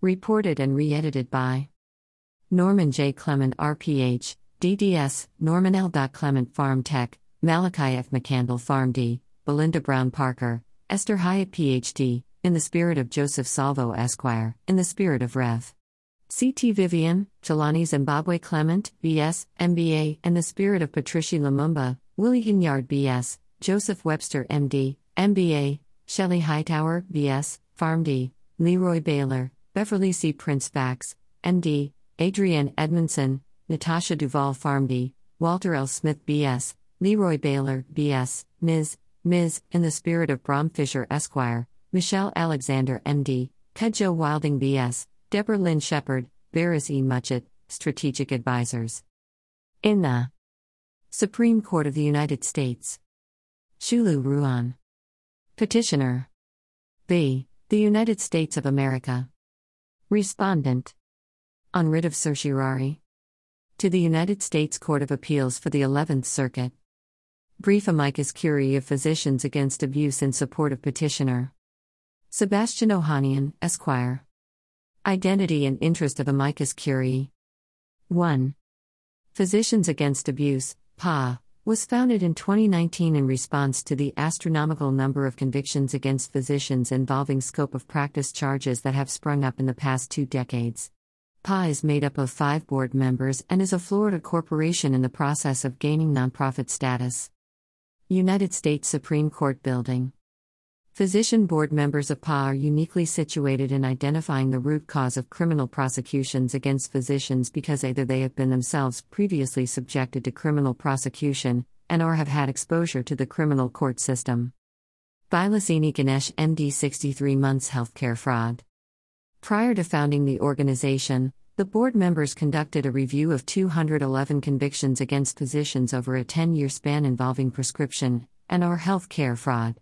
Reported and re-edited by Norman J. Clement, RPH, DDS, Norman L. Clement, Farm Tech, Malachi F. McCandle, Farm D, Belinda Brown Parker, Esther Hyatt, PhD, in the spirit of Joseph Salvo, Esquire, in the spirit of Rev. C.T. Vivian, Chelani Zimbabwe Clement, B.S., MBA, and the spirit of Patricia Lumumba, Willie Hinyard, B.S., Joseph Webster, M.D., MBA, Shelley Hightower, B.S., Farm D, Leroy Baylor, Beverly C. Prince Fax, M.D., Adrienne Edmondson, Natasha Duval, Pharm.D., Walter L. Smith, B.S., Leroy Baylor, B.S., Ms., in the spirit of Brom Fisher, Esquire, Michelle Alexander, M.D., Kudjo Wilding, B.S., Deborah Lynn Shepard, Barris E. Muchett, Strategic Advisors. In the Supreme Court of the United States. Xiulu Ruan. Petitioner. B. The United States of America. Respondent. On writ of certiorari. To the United States Court of Appeals for the 11th Circuit. Brief amicus curiae of Physicians Against Abuse in support of petitioner. Sebastian Ohanian, Esquire. Identity and interest of amicus curiae. 1. Physicians Against Abuse, PA, was founded in 2019 in response to the astronomical number of convictions against physicians involving scope of practice charges that have sprung up in the past 2 decades. PA is made up of 5 board members and is a Florida corporation in the process of gaining nonprofit status. United States Supreme Court building. Physician board members of PA are uniquely situated in identifying the root cause of criminal prosecutions against physicians because either they have been themselves previously subjected to criminal prosecution and/or have had exposure to the criminal court system. Vilasini Ganesh, MD, 63 months healthcare fraud. Prior to founding the organization, the board members conducted a review of 211 convictions against physicians over a 10-year span involving prescription and/or healthcare fraud.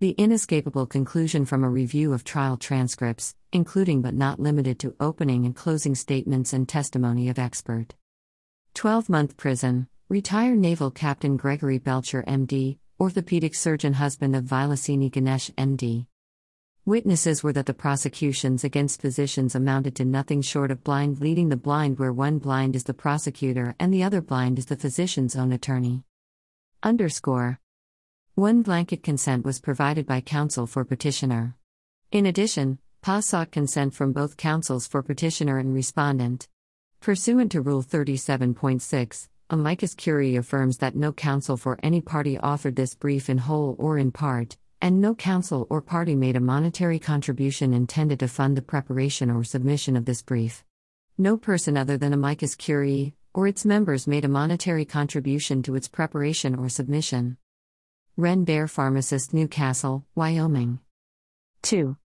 The inescapable conclusion from a review of trial transcripts, including but not limited to opening and closing statements and testimony of expert. 12-month prison, retired Naval Captain Gregory Belcher, M.D., orthopedic surgeon, husband of Vilasini Ganesh, M.D. Witnesses were that the prosecutions against physicians amounted to nothing short of blind leading the blind, where one blind is the prosecutor and the other blind is the physician's own attorney. One blanket consent was provided by counsel for petitioner. In addition, PA sought consent from both counsels for petitioner and respondent. Pursuant to Rule 37.6, amicus curiae affirms that no counsel for any party offered this brief in whole or in part, and no counsel or party made a monetary contribution intended to fund the preparation or submission of this brief. No person other than amicus curiae or its members made a monetary contribution to its preparation or submission. Ren Bear, Pharmacist, Newcastle, Wyoming. 2.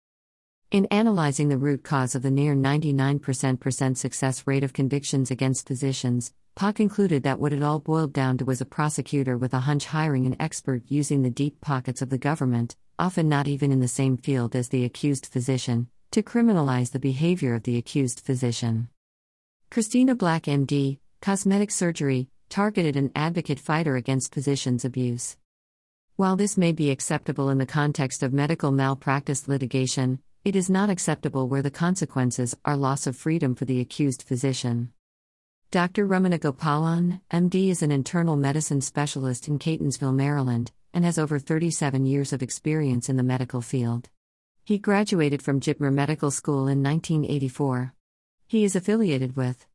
In analyzing the root cause of the near 99% success rate of convictions against physicians, PA concluded that what it all boiled down to was a prosecutor with a hunch hiring an expert using the deep pockets of the government, often not even in the same field as the accused physician, to criminalize the behavior of the accused physician. Christina Black, MD, Cosmetic Surgery, targeted an advocate fighter against physicians' abuse. While this may be acceptable in the context of medical malpractice litigation, it is not acceptable where the consequences are loss of freedom for the accused physician. Dr. Ramana Gopalan, MD, is an internal medicine specialist in Catonsville, Maryland, and has over 37 years of experience in the medical field. He graduated from Jipmer Medical School in 1984. He is affiliated with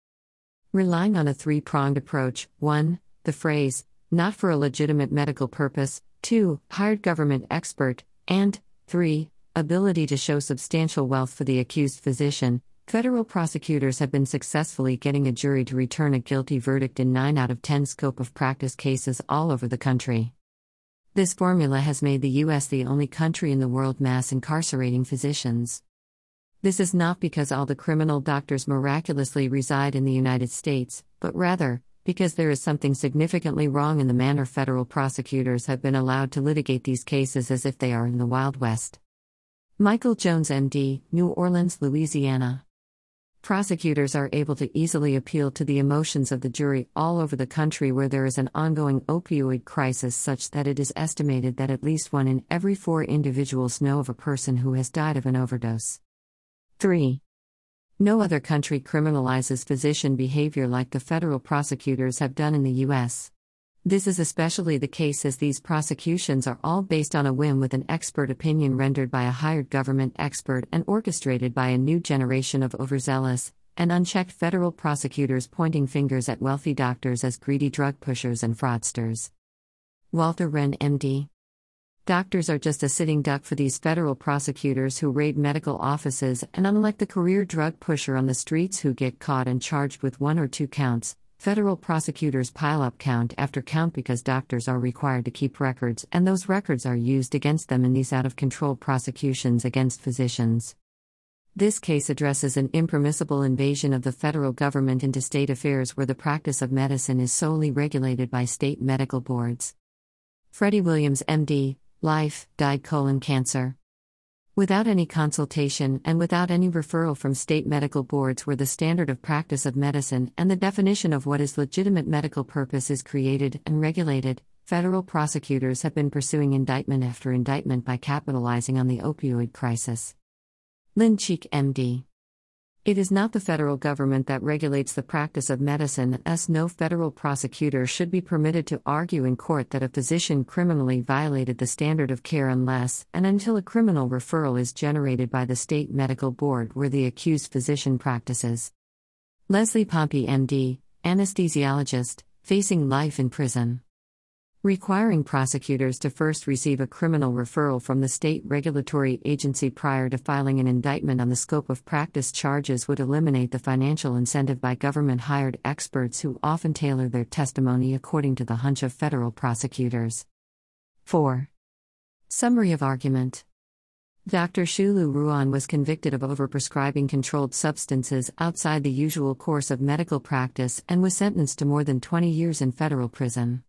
relying on a 3-pronged approach: 1. The phrase, "not for a legitimate medical purpose"; 2. Hired government expert; and 3. Ability to show substantial wealth for the accused physician. Federal prosecutors have been successfully getting a jury to return a guilty verdict in 9 out of 10 scope of practice cases all over the country. This formula has made the U.S. the only country in the world mass incarcerating physicians. This is not because all the criminal doctors miraculously reside in the United States, but rather because there is something significantly wrong in the manner federal prosecutors have been allowed to litigate these cases as if they are in the Wild West. Michael Jones, MD, New Orleans, Louisiana. Prosecutors are able to easily appeal to the emotions of the jury all over the country where there is an ongoing opioid crisis such that it is estimated that at least 1 in every 4 individuals know of a person who has died of an overdose. 3. No other country criminalizes physician behavior like the federal prosecutors have done in the U.S. This is especially the case as these prosecutions are all based on a whim with an expert opinion rendered by a hired government expert and orchestrated by a new generation of overzealous and unchecked federal prosecutors pointing fingers at wealthy doctors as greedy drug pushers and fraudsters. Walter Wren, MD. Doctors are just a sitting duck for these federal prosecutors who raid medical offices, and unlike the career drug pusher on the streets who get caught and charged with 1 or 2 counts, federal prosecutors pile up count after count because doctors are required to keep records, and those records are used against them in these out-of-control prosecutions against physicians. This case addresses an impermissible invasion of the federal government into state affairs where the practice of medicine is solely regulated by state medical boards. Freddie Williams, MD. Life, died colon cancer. Without any consultation and without any referral from state medical boards where the standard of practice of medicine and the definition of what is legitimate medical purpose is created and regulated, federal prosecutors have been pursuing indictment after indictment by capitalizing on the opioid crisis. Lynn Cheek, MD. It is not the federal government that regulates the practice of medicine, as no federal prosecutor should be permitted to argue in court that a physician criminally violated the standard of care unless and until a criminal referral is generated by the state medical board where the accused physician practices. Leslie Pompey, MD, anesthesiologist, facing life in prison. Requiring prosecutors to first receive a criminal referral from the state regulatory agency prior to filing an indictment on the scope of practice charges would eliminate the financial incentive by government-hired experts who often tailor their testimony according to the hunch of federal prosecutors. 4. Summary of argument. Dr. Xiulu Ruan was convicted of overprescribing controlled substances outside the usual course of medical practice and was sentenced to more than 20 years in federal prison.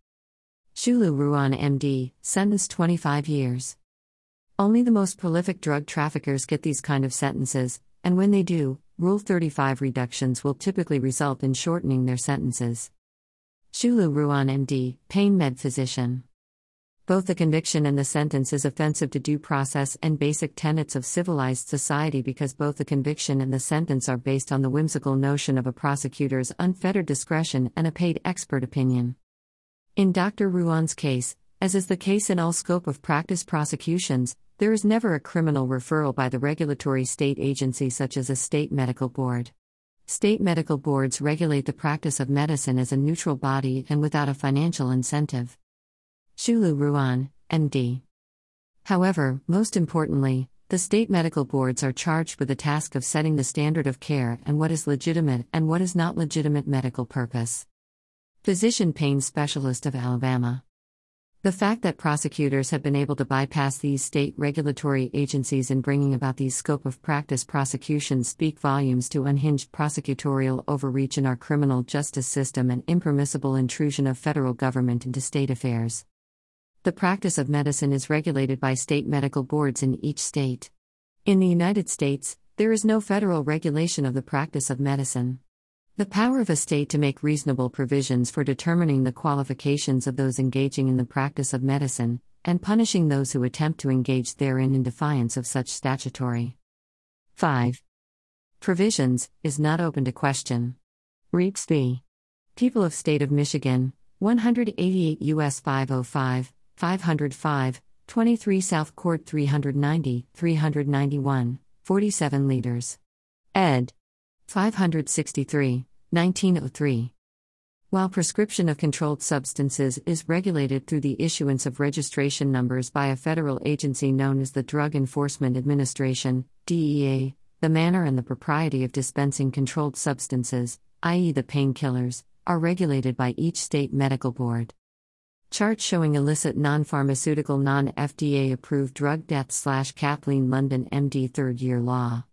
Xiulu Ruan, MD, sentenced 25 years. Only the most prolific drug traffickers get these kind of sentences, and when they do, Rule 35 reductions will typically result in shortening their sentences. Xiulu Ruan, MD, pain med physician. Both the conviction and the sentence is offensive to due process and basic tenets of civilized society because both the conviction and the sentence are based on the whimsical notion of a prosecutor's unfettered discretion and a paid expert opinion. In Dr. Ruan's case, as is the case in all scope of practice prosecutions, there is never a criminal referral by the regulatory state agency such as a state medical board. State medical boards regulate the practice of medicine as a neutral body and without a financial incentive. Xiulu Ruan, MD. However, most importantly, the state medical boards are charged with the task of setting the standard of care and what is legitimate and what is not legitimate medical purpose. Physician pain specialist of Alabama. The fact that prosecutors have been able to bypass these state regulatory agencies in bringing about these scope of practice prosecutions speak volumes to unhinged prosecutorial overreach in our criminal justice system and impermissible intrusion of federal government into state affairs. The practice of medicine is regulated by state medical boards in each state. In the United States, there is no federal regulation of the practice of medicine. The power of a state to make reasonable provisions for determining the qualifications of those engaging in the practice of medicine, and punishing those who attempt to engage therein in defiance of such statutory 5. provisions, is not open to question. Reaks v. People of State of Michigan, 188 U.S. 505, 505, 23 South Court 390, 391, 47 liters. Ed. 563, 1903. While prescription of controlled substances is regulated through the issuance of registration numbers by a federal agency known as the Drug Enforcement Administration, DEA, the manner and the propriety of dispensing controlled substances, i.e. the painkillers, are regulated by each state medical board. Chart showing illicit non-pharmaceutical non-FDA-approved drug death/Kathleen London, MD, third-year law.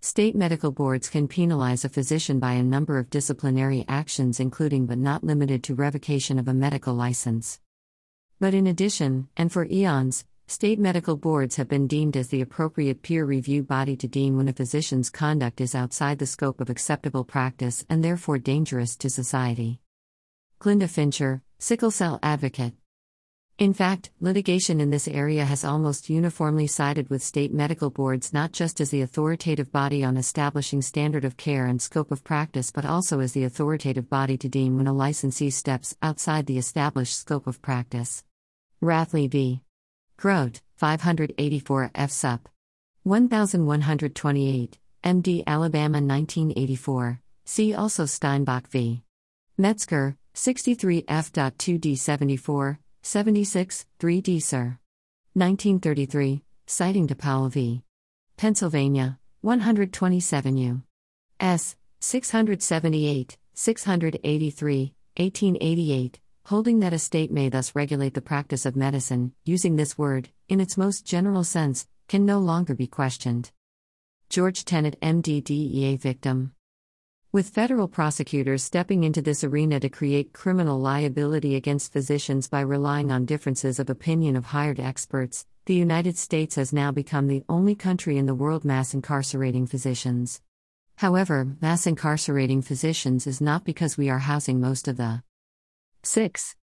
State medical boards can penalize a physician by a number of disciplinary actions including but not limited to revocation of a medical license. But in addition, and for eons, state medical boards have been deemed as the appropriate peer review body to deem when a physician's conduct is outside the scope of acceptable practice and therefore dangerous to society. Glinda Fincher, sickle cell advocate. In fact, litigation in this area has almost uniformly sided with state medical boards, not just as the authoritative body on establishing standard of care and scope of practice, but also as the authoritative body to deem when a licensee steps outside the established scope of practice. Rathley v. Grote, 584 F. Sup. 1128, MD Alabama 1984, see also Steinbach v. Metzger, 63 F.2d 74, 76, 3d Sir. 1933, citing DePowell v. Pennsylvania, 127 U. S. 678, 683, 1888, holding that a state may thus regulate the practice of medicine, using this word, in its most general sense, can no longer be questioned. George Tenet M.D. DEA victim. With federal prosecutors stepping into this arena to create criminal liability against physicians by relying on differences of opinion of hired experts, the United States has now become the only country in the world mass incarcerating physicians. However, mass incarcerating physicians is not because we are housing most of the 6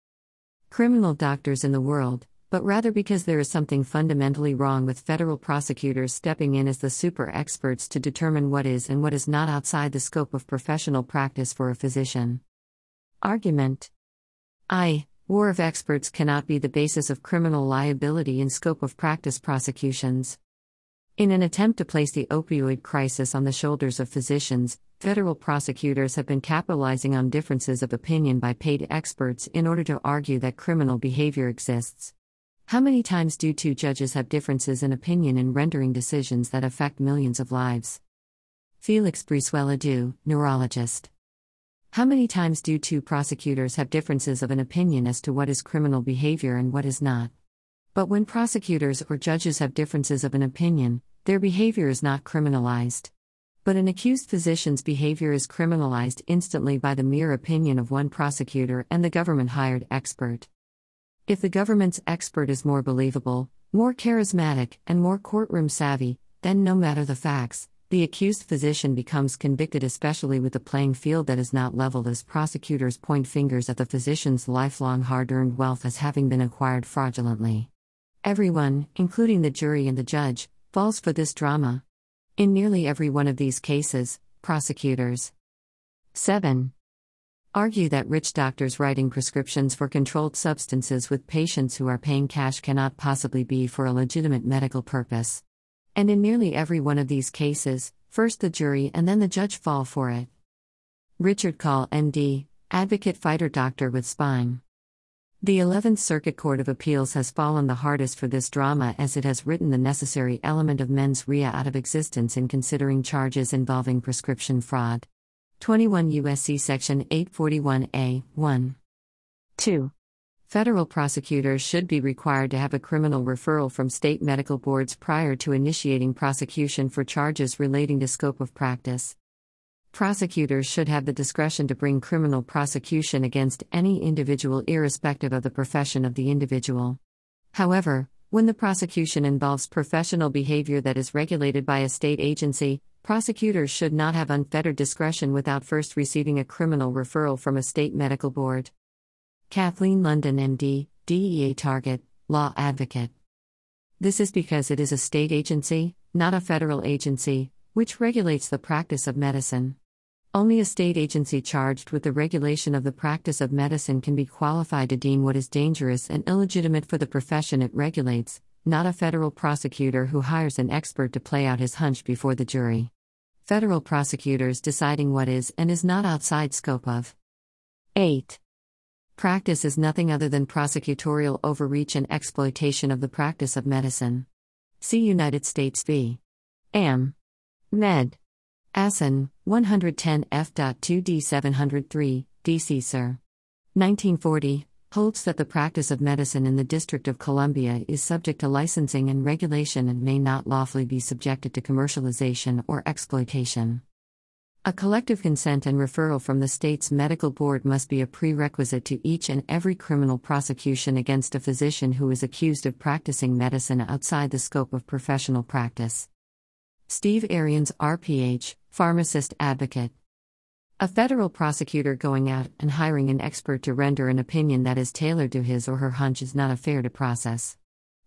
criminal doctors in the world, but rather because there is something fundamentally wrong with federal prosecutors stepping in as the super experts to determine what is and what is not outside the scope of professional practice for a physician. Argument. I. War of experts cannot be the basis of criminal liability in scope of practice prosecutions. In an attempt to place the opioid crisis on the shoulders of physicians, federal prosecutors have been capitalizing on differences of opinion by paid experts in order to argue that criminal behavior exists. How many times do two judges have differences in opinion in rendering decisions that affect millions of lives? Felix Brizuela-Dew, neurologist. How many times do two prosecutors have differences of an opinion as to what is criminal behavior and what is not? But when prosecutors or judges have differences of an opinion, their behavior is not criminalized. But an accused physician's behavior is criminalized instantly by the mere opinion of one prosecutor and the government-hired expert. If the government's expert is more believable, more charismatic, and more courtroom savvy, then no matter the facts, the accused physician becomes convicted, especially with the playing field that is not leveled as prosecutors point fingers at the physician's lifelong hard-earned wealth as having been acquired fraudulently. Everyone, including the jury and the judge, falls for this drama. In nearly every one of these cases, prosecutors 7. Argue that rich doctors writing prescriptions for controlled substances with patients who are paying cash cannot possibly be for a legitimate medical purpose. And in nearly every one of these cases, first the jury and then the judge fall for it. Richard Call, MD, advocate fighter doctor with spine. The 11th Circuit Court of Appeals has fallen the hardest for this drama as it has written the necessary element of mens rea out of existence in considering charges involving prescription fraud. 21 U.S.C. Section 841A, 1. 2. Federal prosecutors should be required to have a criminal referral from state medical boards prior to initiating prosecution for charges relating to scope of practice. Prosecutors should have the discretion to bring criminal prosecution against any individual irrespective of the profession of the individual. However, when the prosecution involves professional behavior that is regulated by a state agency, prosecutors should not have unfettered discretion without first receiving a criminal referral from a state medical board. Kathleen London, MD, DEA target, law advocate. This is because it is a state agency, not a federal agency, which regulates the practice of medicine. Only a state agency charged with the regulation of the practice of medicine can be qualified to deem what is dangerous and illegitimate for the profession it regulates, not a federal prosecutor who hires an expert to play out his hunch before the jury. Federal prosecutors deciding what is and is not outside scope of. 8. Practice is nothing other than prosecutorial overreach and exploitation of the practice of medicine. See United States v. Am. Med. Assn., 110 F.2d 703, D.C. Sir. 1940. Holds that the practice of medicine in the District of Columbia is subject to licensing and regulation and may not lawfully be subjected to commercialization or exploitation. A collective consent and referral from the state's medical board must be a prerequisite to each and every criminal prosecution against a physician who is accused of practicing medicine outside the scope of professional practice. Steve Arians, RPH, pharmacist advocate. A federal prosecutor going out and hiring an expert to render an opinion that is tailored to his or her hunch is not a fair to process.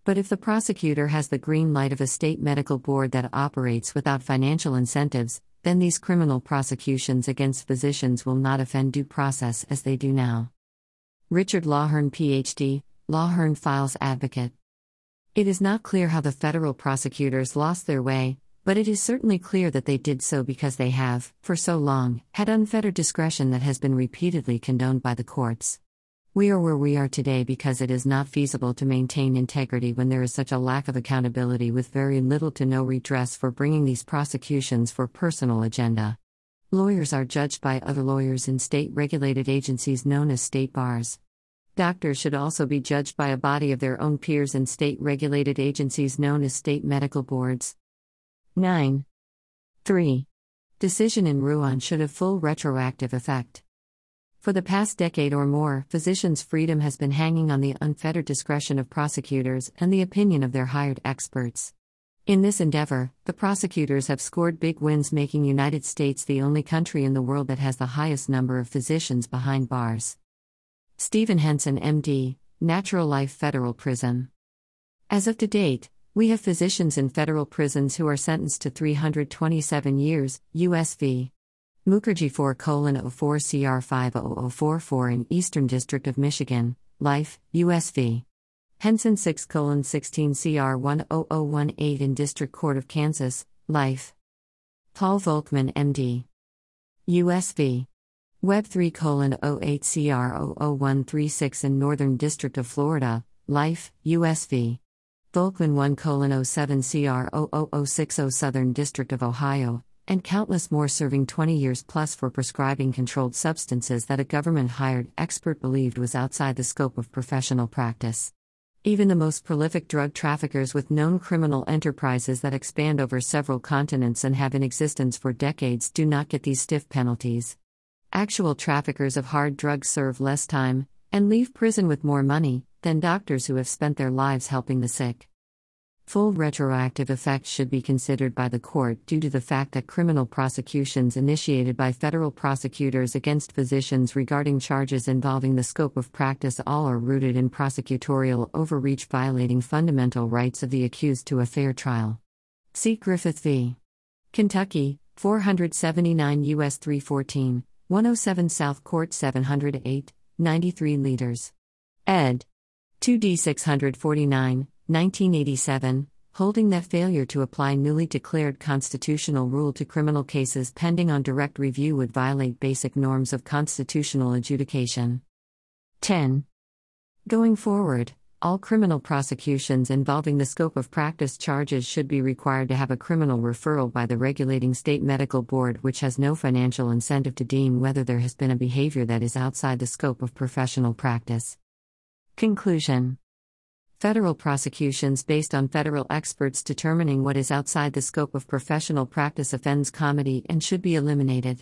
But if the prosecutor has the green light of a state medical board that operates without financial incentives, then these criminal prosecutions against physicians will not offend due process as they do now. Richard Lawhern, Ph.D., Lawhern Files Advocate. It is not clear how the federal prosecutors lost their way, but it is certainly clear that they did so because they have, for so long, had unfettered discretion that has been repeatedly condoned by the courts. We are where we are today because it is not feasible to maintain integrity when there is such a lack of accountability with very little to no redress for bringing these prosecutions for personal agenda. Lawyers are judged by other lawyers in state-regulated agencies known as state bars. Doctors should also be judged by a body of their own peers in state-regulated agencies known as state medical boards. 9.3. Decision in Ruan should have full retroactive effect. For the past decade or more, physicians' freedom has been hanging on the unfettered discretion of prosecutors and the opinion of their hired experts. In this endeavor, the prosecutors have scored big wins, making United States the only country in the world that has the highest number of physicians behind bars. Stephen Henson, MD, Natural Life Federal Prison. As of to date, we have physicians in federal prisons who are sentenced to 327 years, U.S. v. Mukherjee 4:04 CR 50044 in Eastern District of Michigan, Life, U.S. v. Henson 6:16 CR 10018 in District Court of Kansas, Life. Paul Volkman, M.D., U.S. v. Web 3:08 CR 00136 in Northern District of Florida, Life, U.S. v. Volkman 1:07 CR 00060 Southern District of Ohio, and countless more, serving 20 years plus for prescribing controlled substances that a government-hired expert believed was outside the scope of professional practice. Even the most prolific drug traffickers with known criminal enterprises that expand over several continents and have in existence for decades do not get these stiff penalties. Actual traffickers of hard drugs serve less time, and leave prison with more money, than doctors who have spent their lives helping the sick. Full retroactive effects should be considered by the court due to the fact that criminal prosecutions initiated by federal prosecutors against physicians regarding charges involving the scope of practice all are rooted in prosecutorial overreach violating fundamental rights of the accused to a fair trial. See Griffith v. Kentucky, 479 U.S. 314, 107 South Court 708, 93 liters. Ed. 2D 649, 1987, holding that failure to apply newly declared constitutional rule to criminal cases pending on direct review would violate basic norms of constitutional adjudication. 10. Going forward, all criminal prosecutions involving the scope of practice charges should be required to have a criminal referral by the regulating state medical board, which has no financial incentive to deem whether there has been a behavior that is outside the scope of professional practice. Conclusion. Federal prosecutions based on federal experts determining what is outside the scope of professional practice offends comedy and should be eliminated.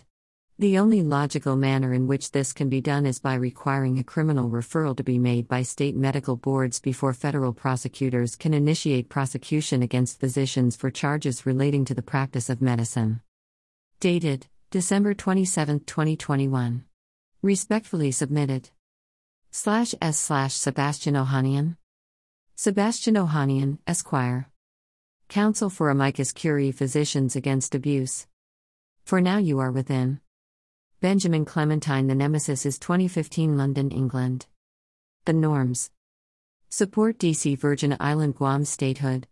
The only logical manner in which this can be done is by requiring a criminal referral to be made by state medical boards before federal prosecutors can initiate prosecution against physicians for charges relating to the practice of medicine. Dated, December 27, 2021. Respectfully submitted. /S/ Sebastian Ohanian. Sebastian Ohanian, Esquire. Counsel for Amicus Curiae Physicians Against Abuse. For now you are within. Benjamin Clementine, The Nemesis is 2015 London, England. The Norms. Support D.C. Virgin Island Guam Statehood.